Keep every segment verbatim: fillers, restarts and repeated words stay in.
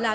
La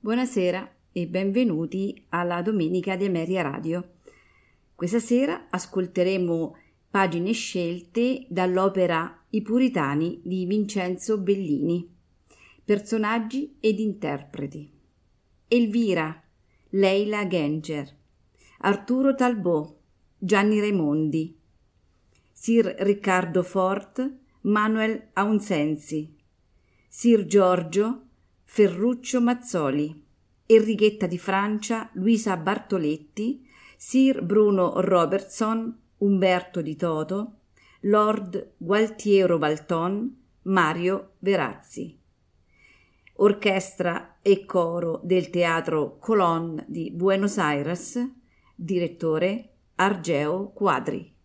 Buonasera e benvenuti alla Domenica di Ameria Radio. Questa sera ascolteremo pagine scelte dall'opera I Puritani di Vincenzo Bellini. Personaggi ed interpreti: Elvira, Leyla Gencer, Arturo Talbot, Gianni Raimondi, Sir Riccardo Forth, Manuel Ausensi, Sir Giorgio, Ferruccio Mazzoli, Enrichetta di Francia, Luisa Bartoletti, Sir Bruno Robertson, Umberto di Toto, Lord Gualtiero Valton, Mario Verazzi. Orchestra e coro del Teatro Colón di Buenos Aires, direttore Argeo Quadri.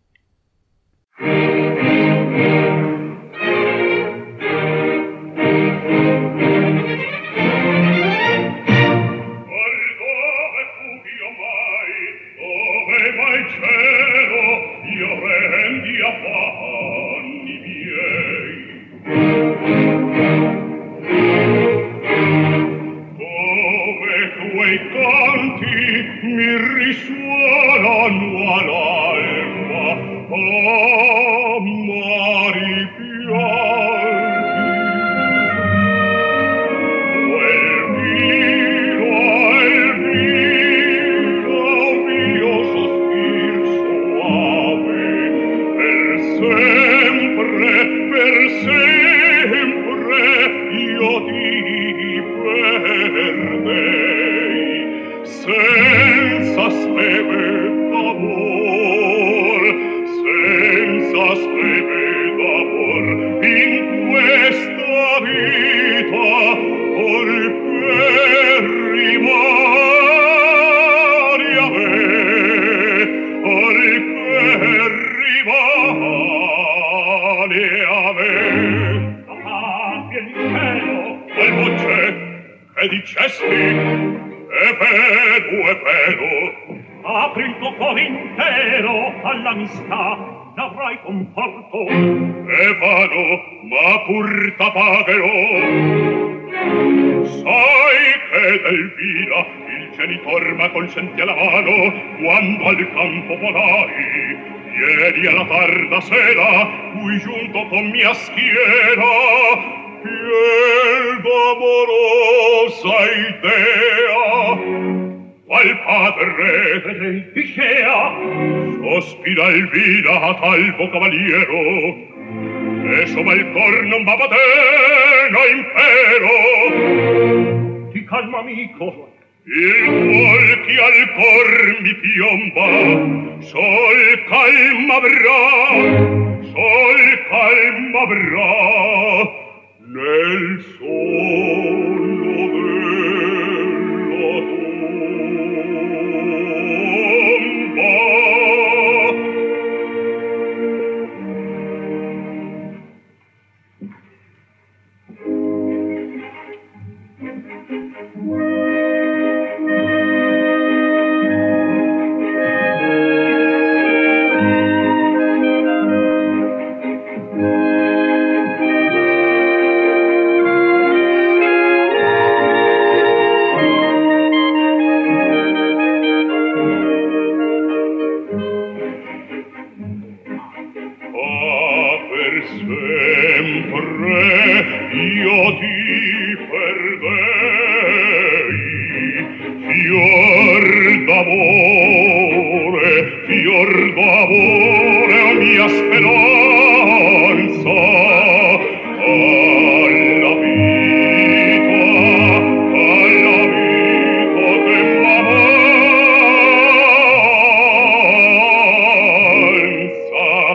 Consenti alla mano quando al campo volai, ieri alla tarda sera cui giunto con mia schiena piel d'amorosa idea qual padre dicea sospira Elvira a talvo cavaliero e sopra il cor non va patena impero ti calma amico il cuor che al cor mi piomba sol calma avrà sol calma avrà nel sonno della tomba. fior d'amore, o mia speranza, alla vita, alla vita che m'avanza,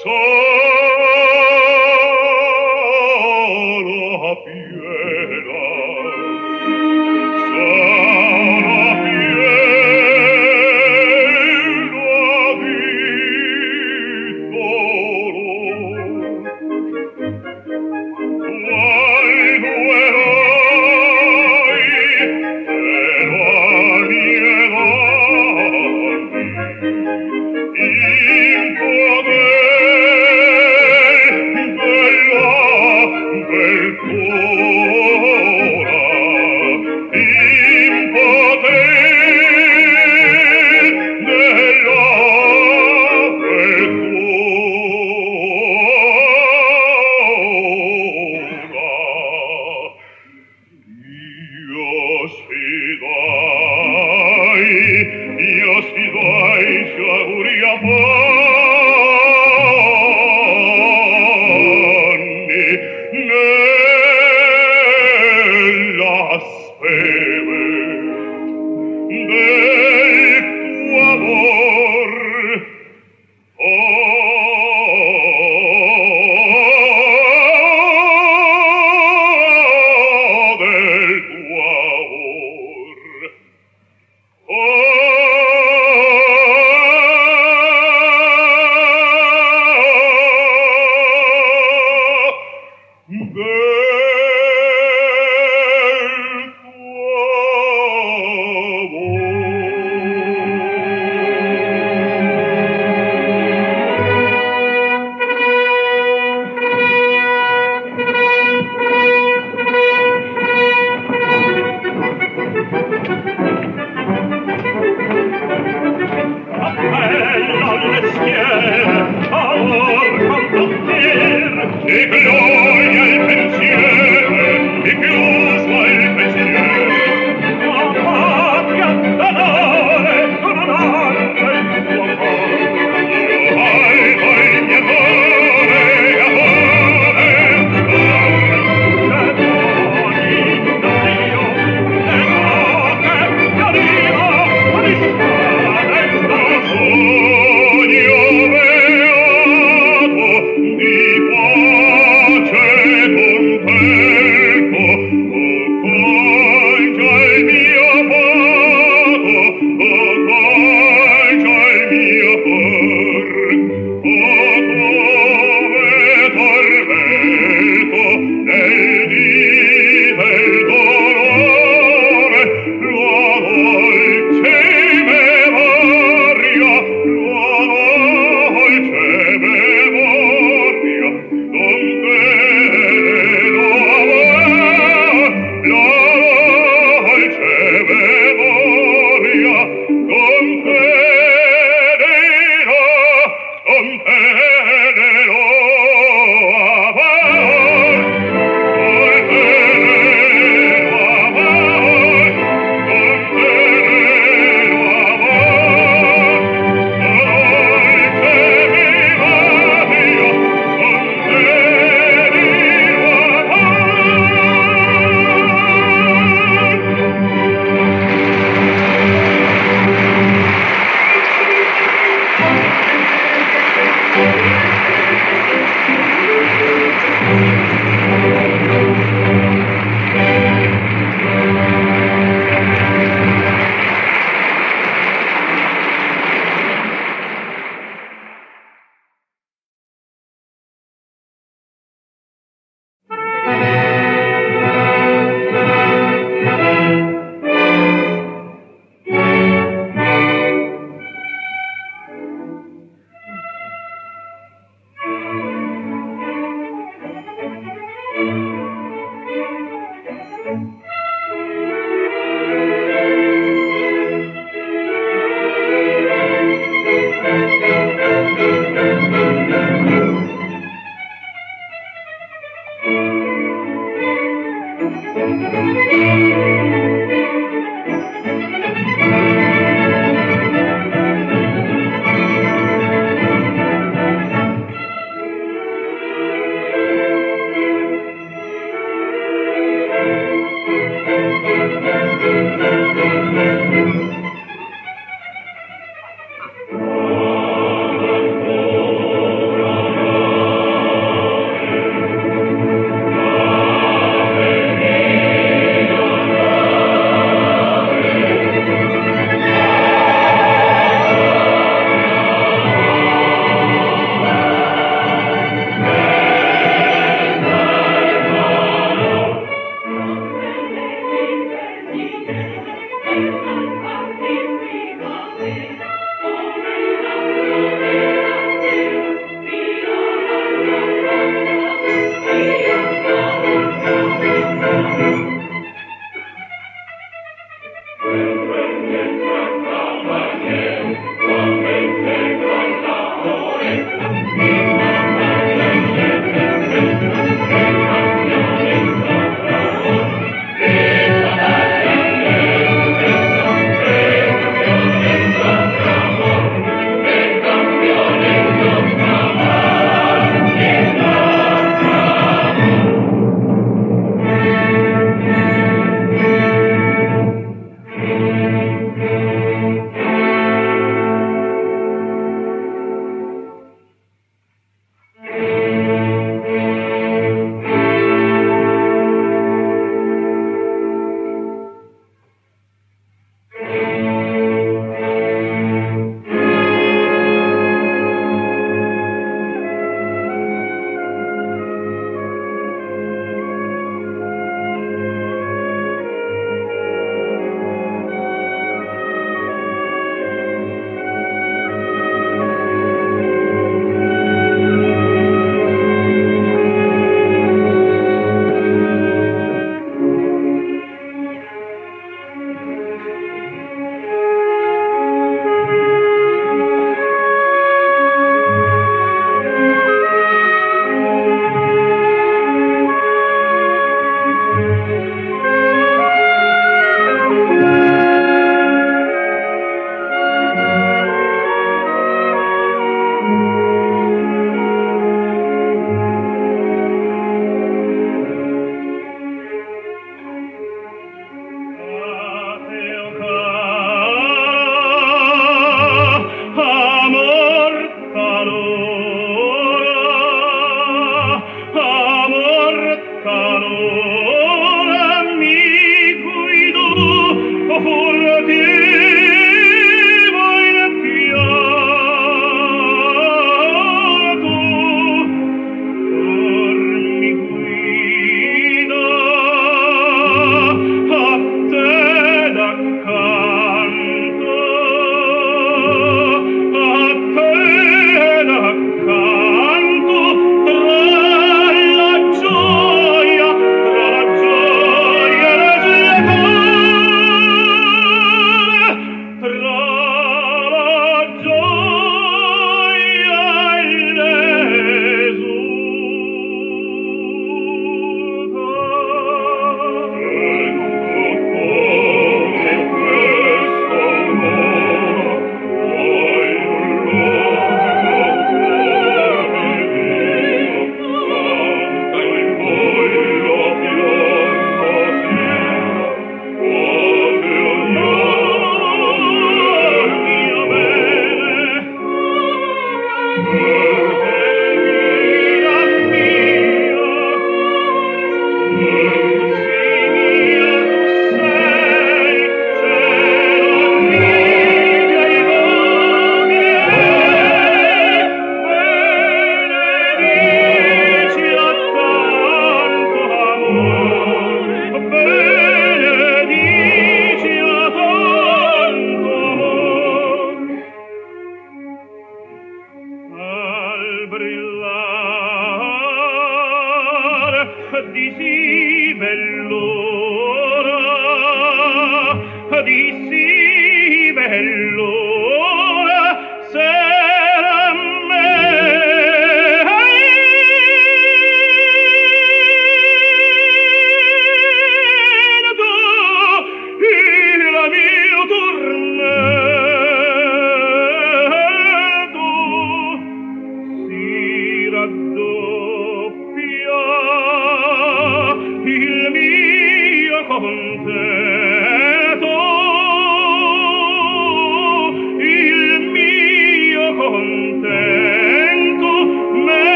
sola fiera, sola.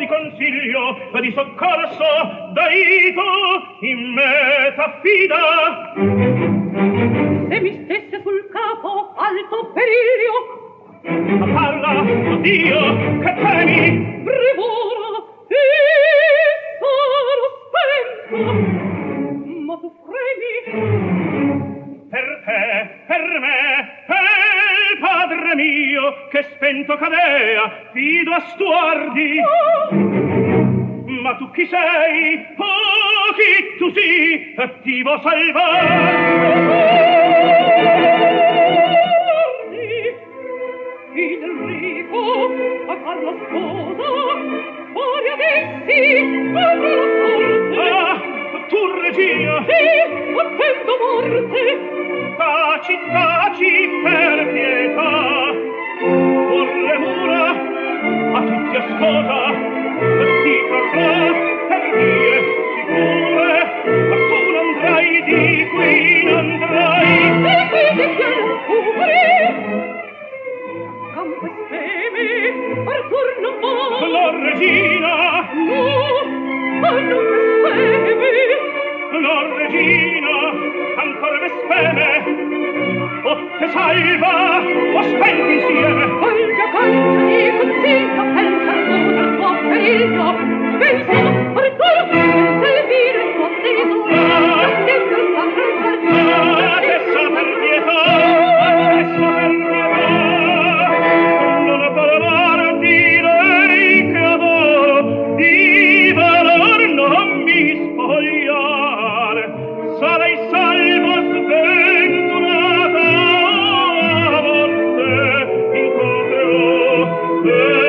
di consiglio, di soccorso, d'aito, in me t'affida. Se mi stesse sul capo alto periglio, ma parla, oddio, che temi? Brevora, e sarò spento, ma tu fremi. Per te, per me, per il padre mio, che spento cadea, fido a stuardi. Oh. Ma tu chi sei? Oh, chi tu sì, attivo salvardi. Federico, a Carlo sposa, fuori adessi, apri la sorte. Ah, tu regia! Sì, attendo morte. Taci, taci, per pietà. Porre mura, a tutti a sposa, ti protrà per vie sicure, ma tu non andrai di qui, non andrai di qui, di qui, cubri campo esteme, Artur non va la regina, no, ma non vespeme la regina, ancora vespeme o te salva o spenti insieme. Coglia, coglia di consiglio, pensando del tuo periglio, pensando per tutto, servire il tuo teso, attendo il sacro infarto, accesso per pietà, accesso per pietà, non ho parlar di lei che adoro, di valor non mi spogliare, sarai salvo sventura. Thank you.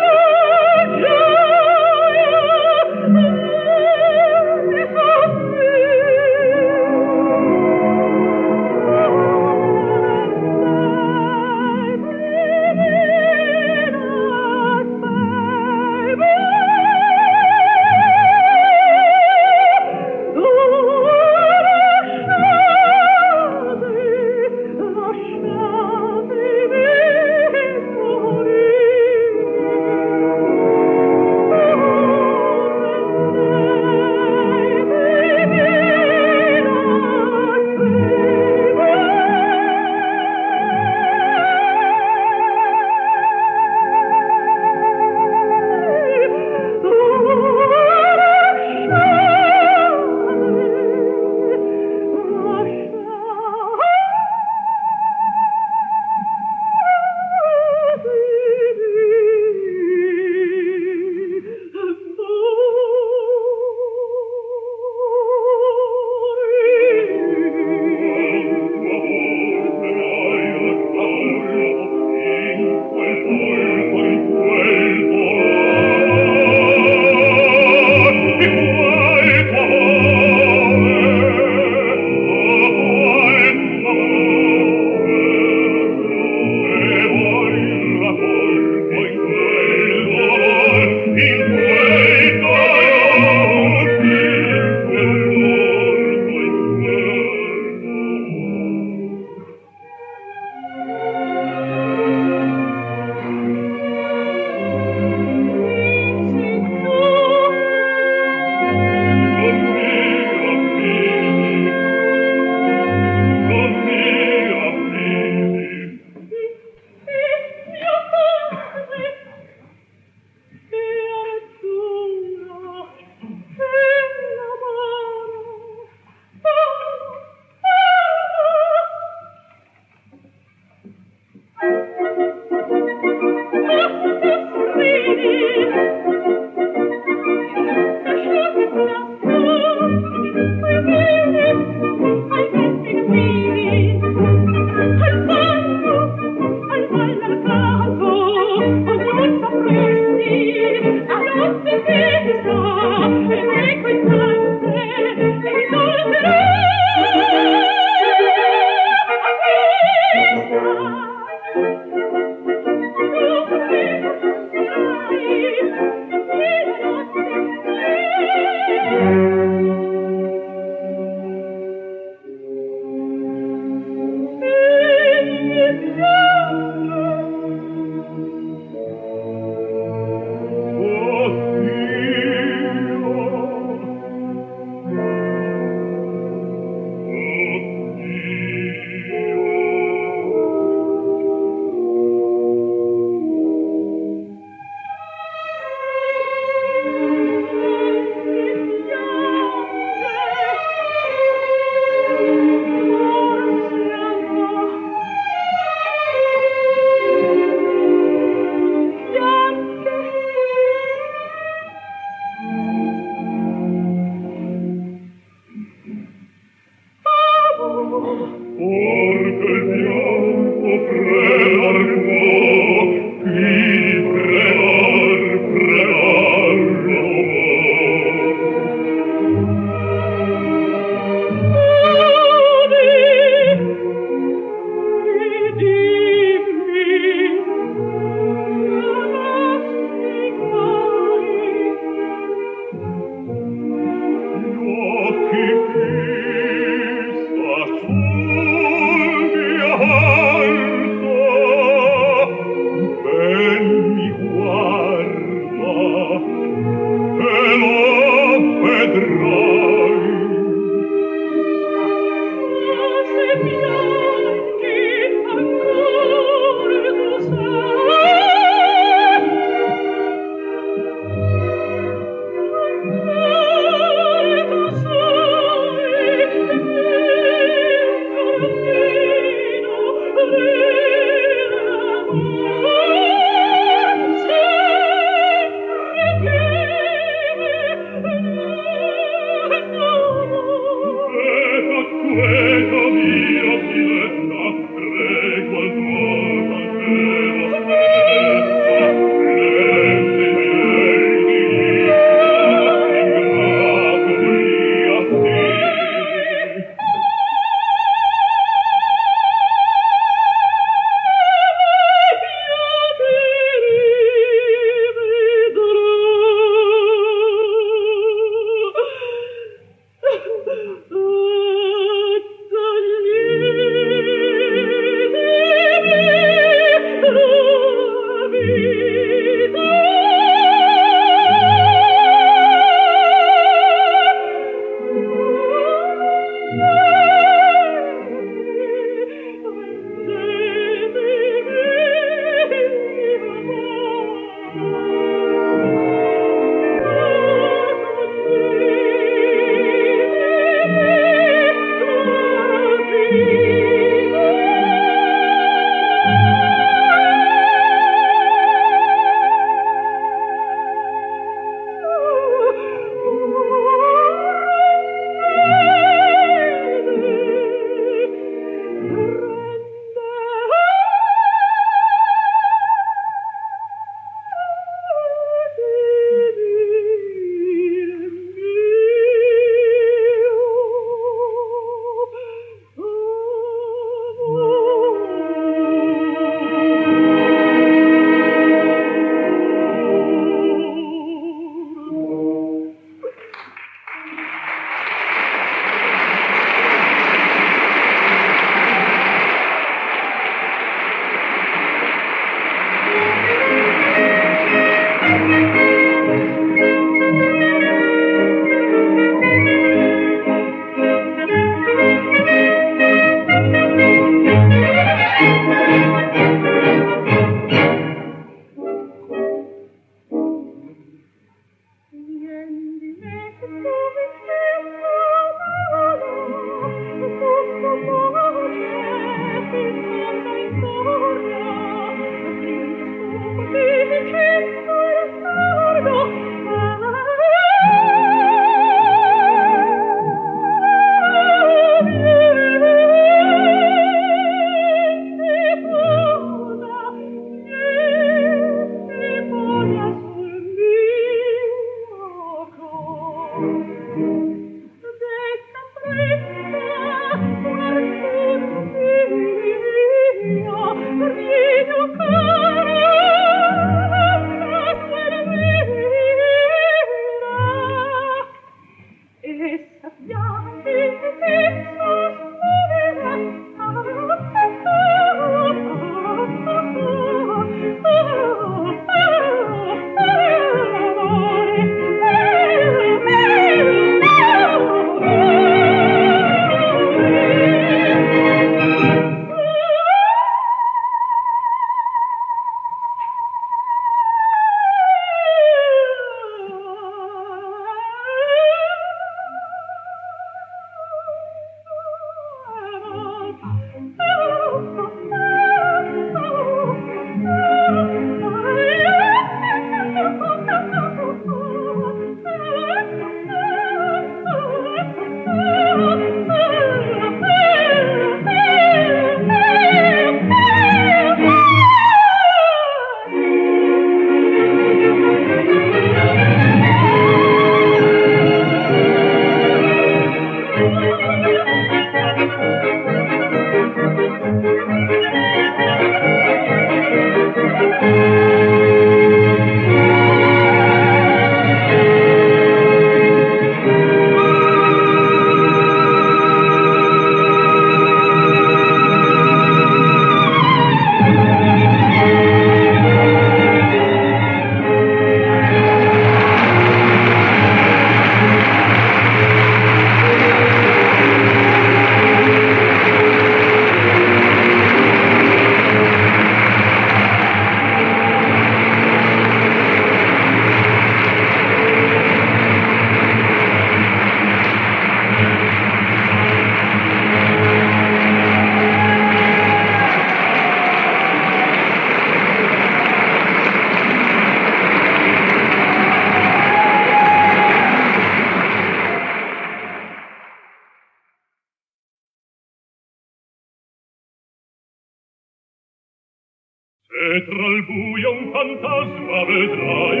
se tra il buio un fantasma vedrai,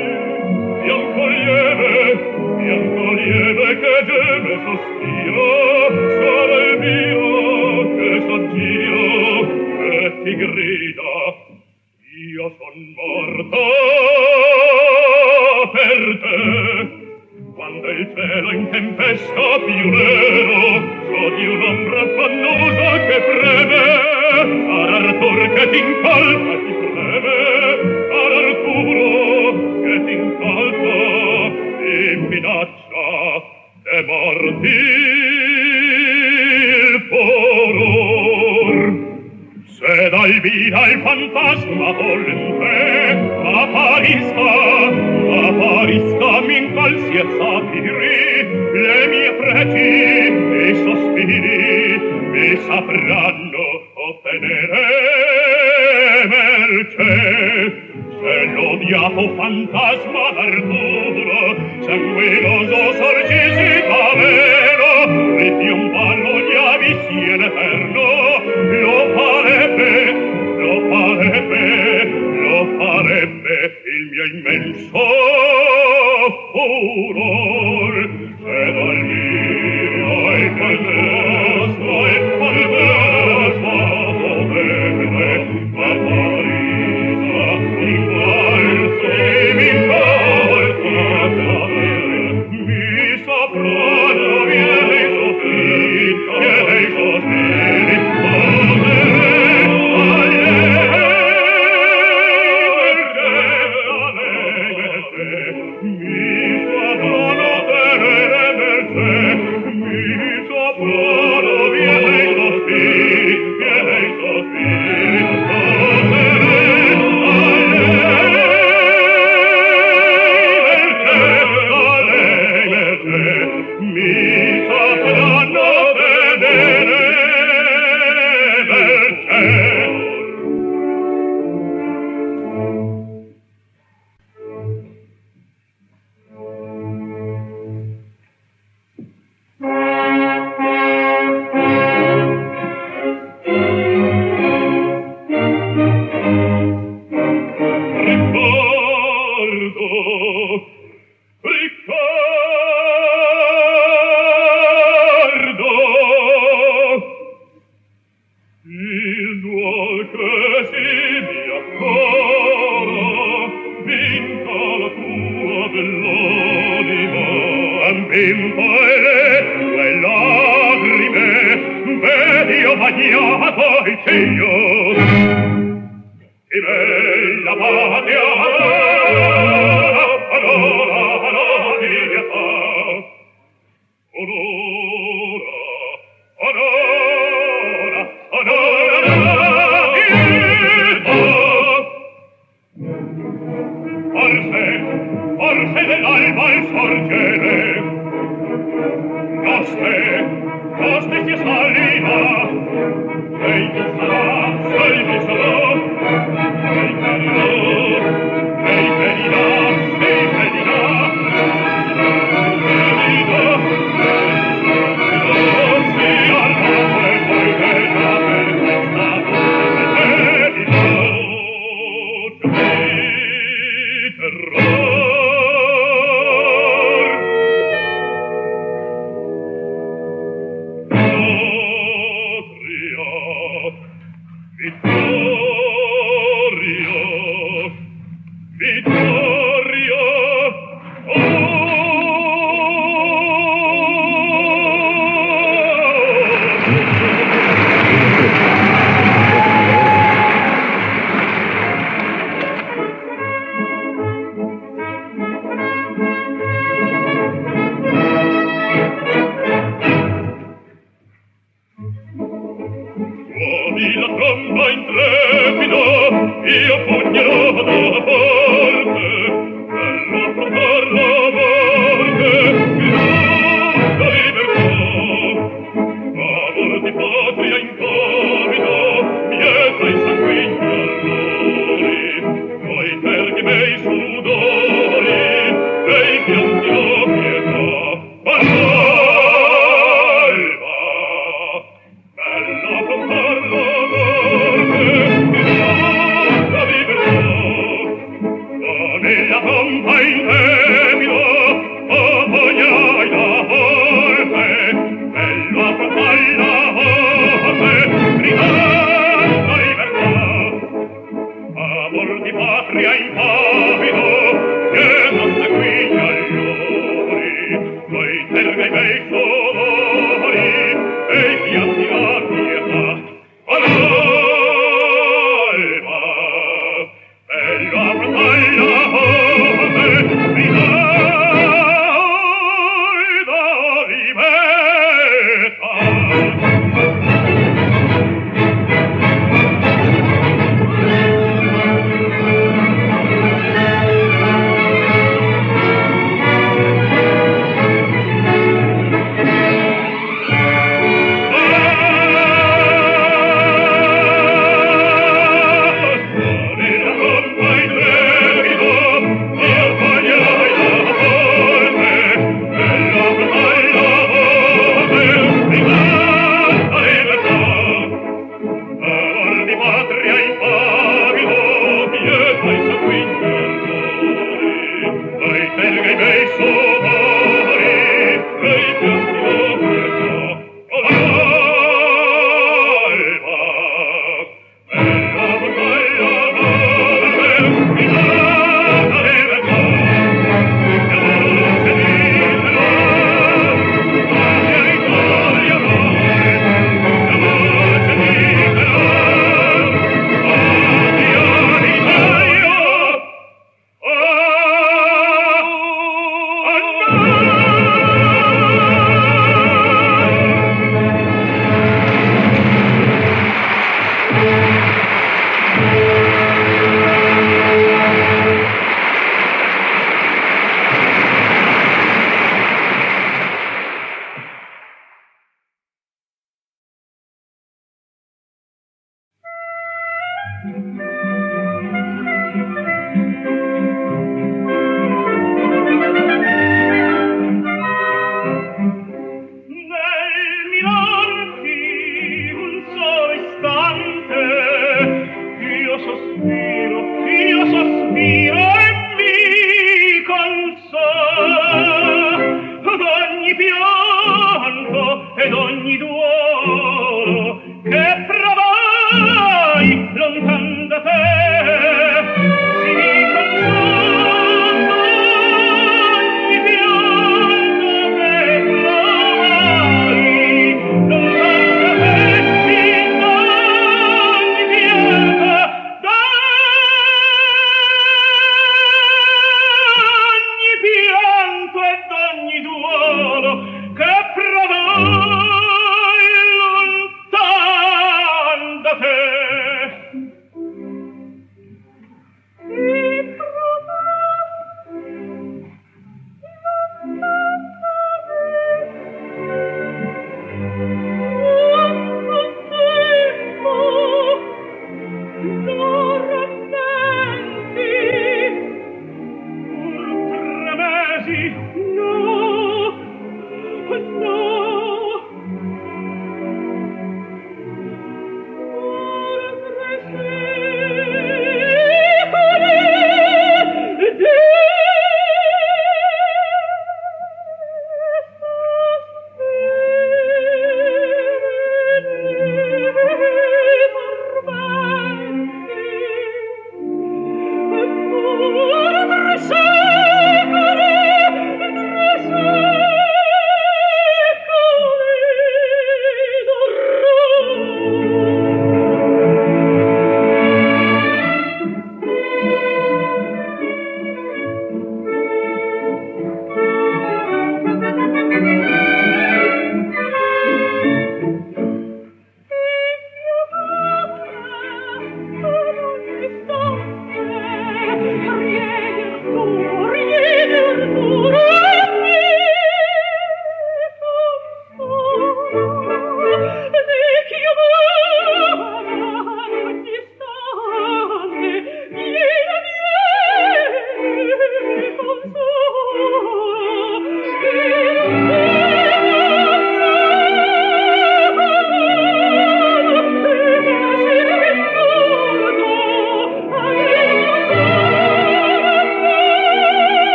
bianco lieve, bianco lieve che geme sospira, sarà il mio che s'aggira e ti grida, io son morta per te. Quando il cielo in tempesta più nero, so di un'ombra pannosa che preme, sarà Artur che t'incalza e ti preme, sarà Arturo che t'incalza e minaccia de morti il furor. Se dai vita il fantasma volente, apparisca, apparisca min qualsiasi piri, le mie preci e sospiri mi sapranno ottenere merce. Se l'odiato fantasma d'Arturo sanguinoso sorgisi davvero, e piombarlo gli abizi in eterno, lo farebbe, lo farebbe, lo farebbe il mio immenso furor. Se dal mio e fantasma e fantasma potente apparirà in qualsiasi mi volta, mi sapranno miei sospiri, miei sospiri.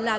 La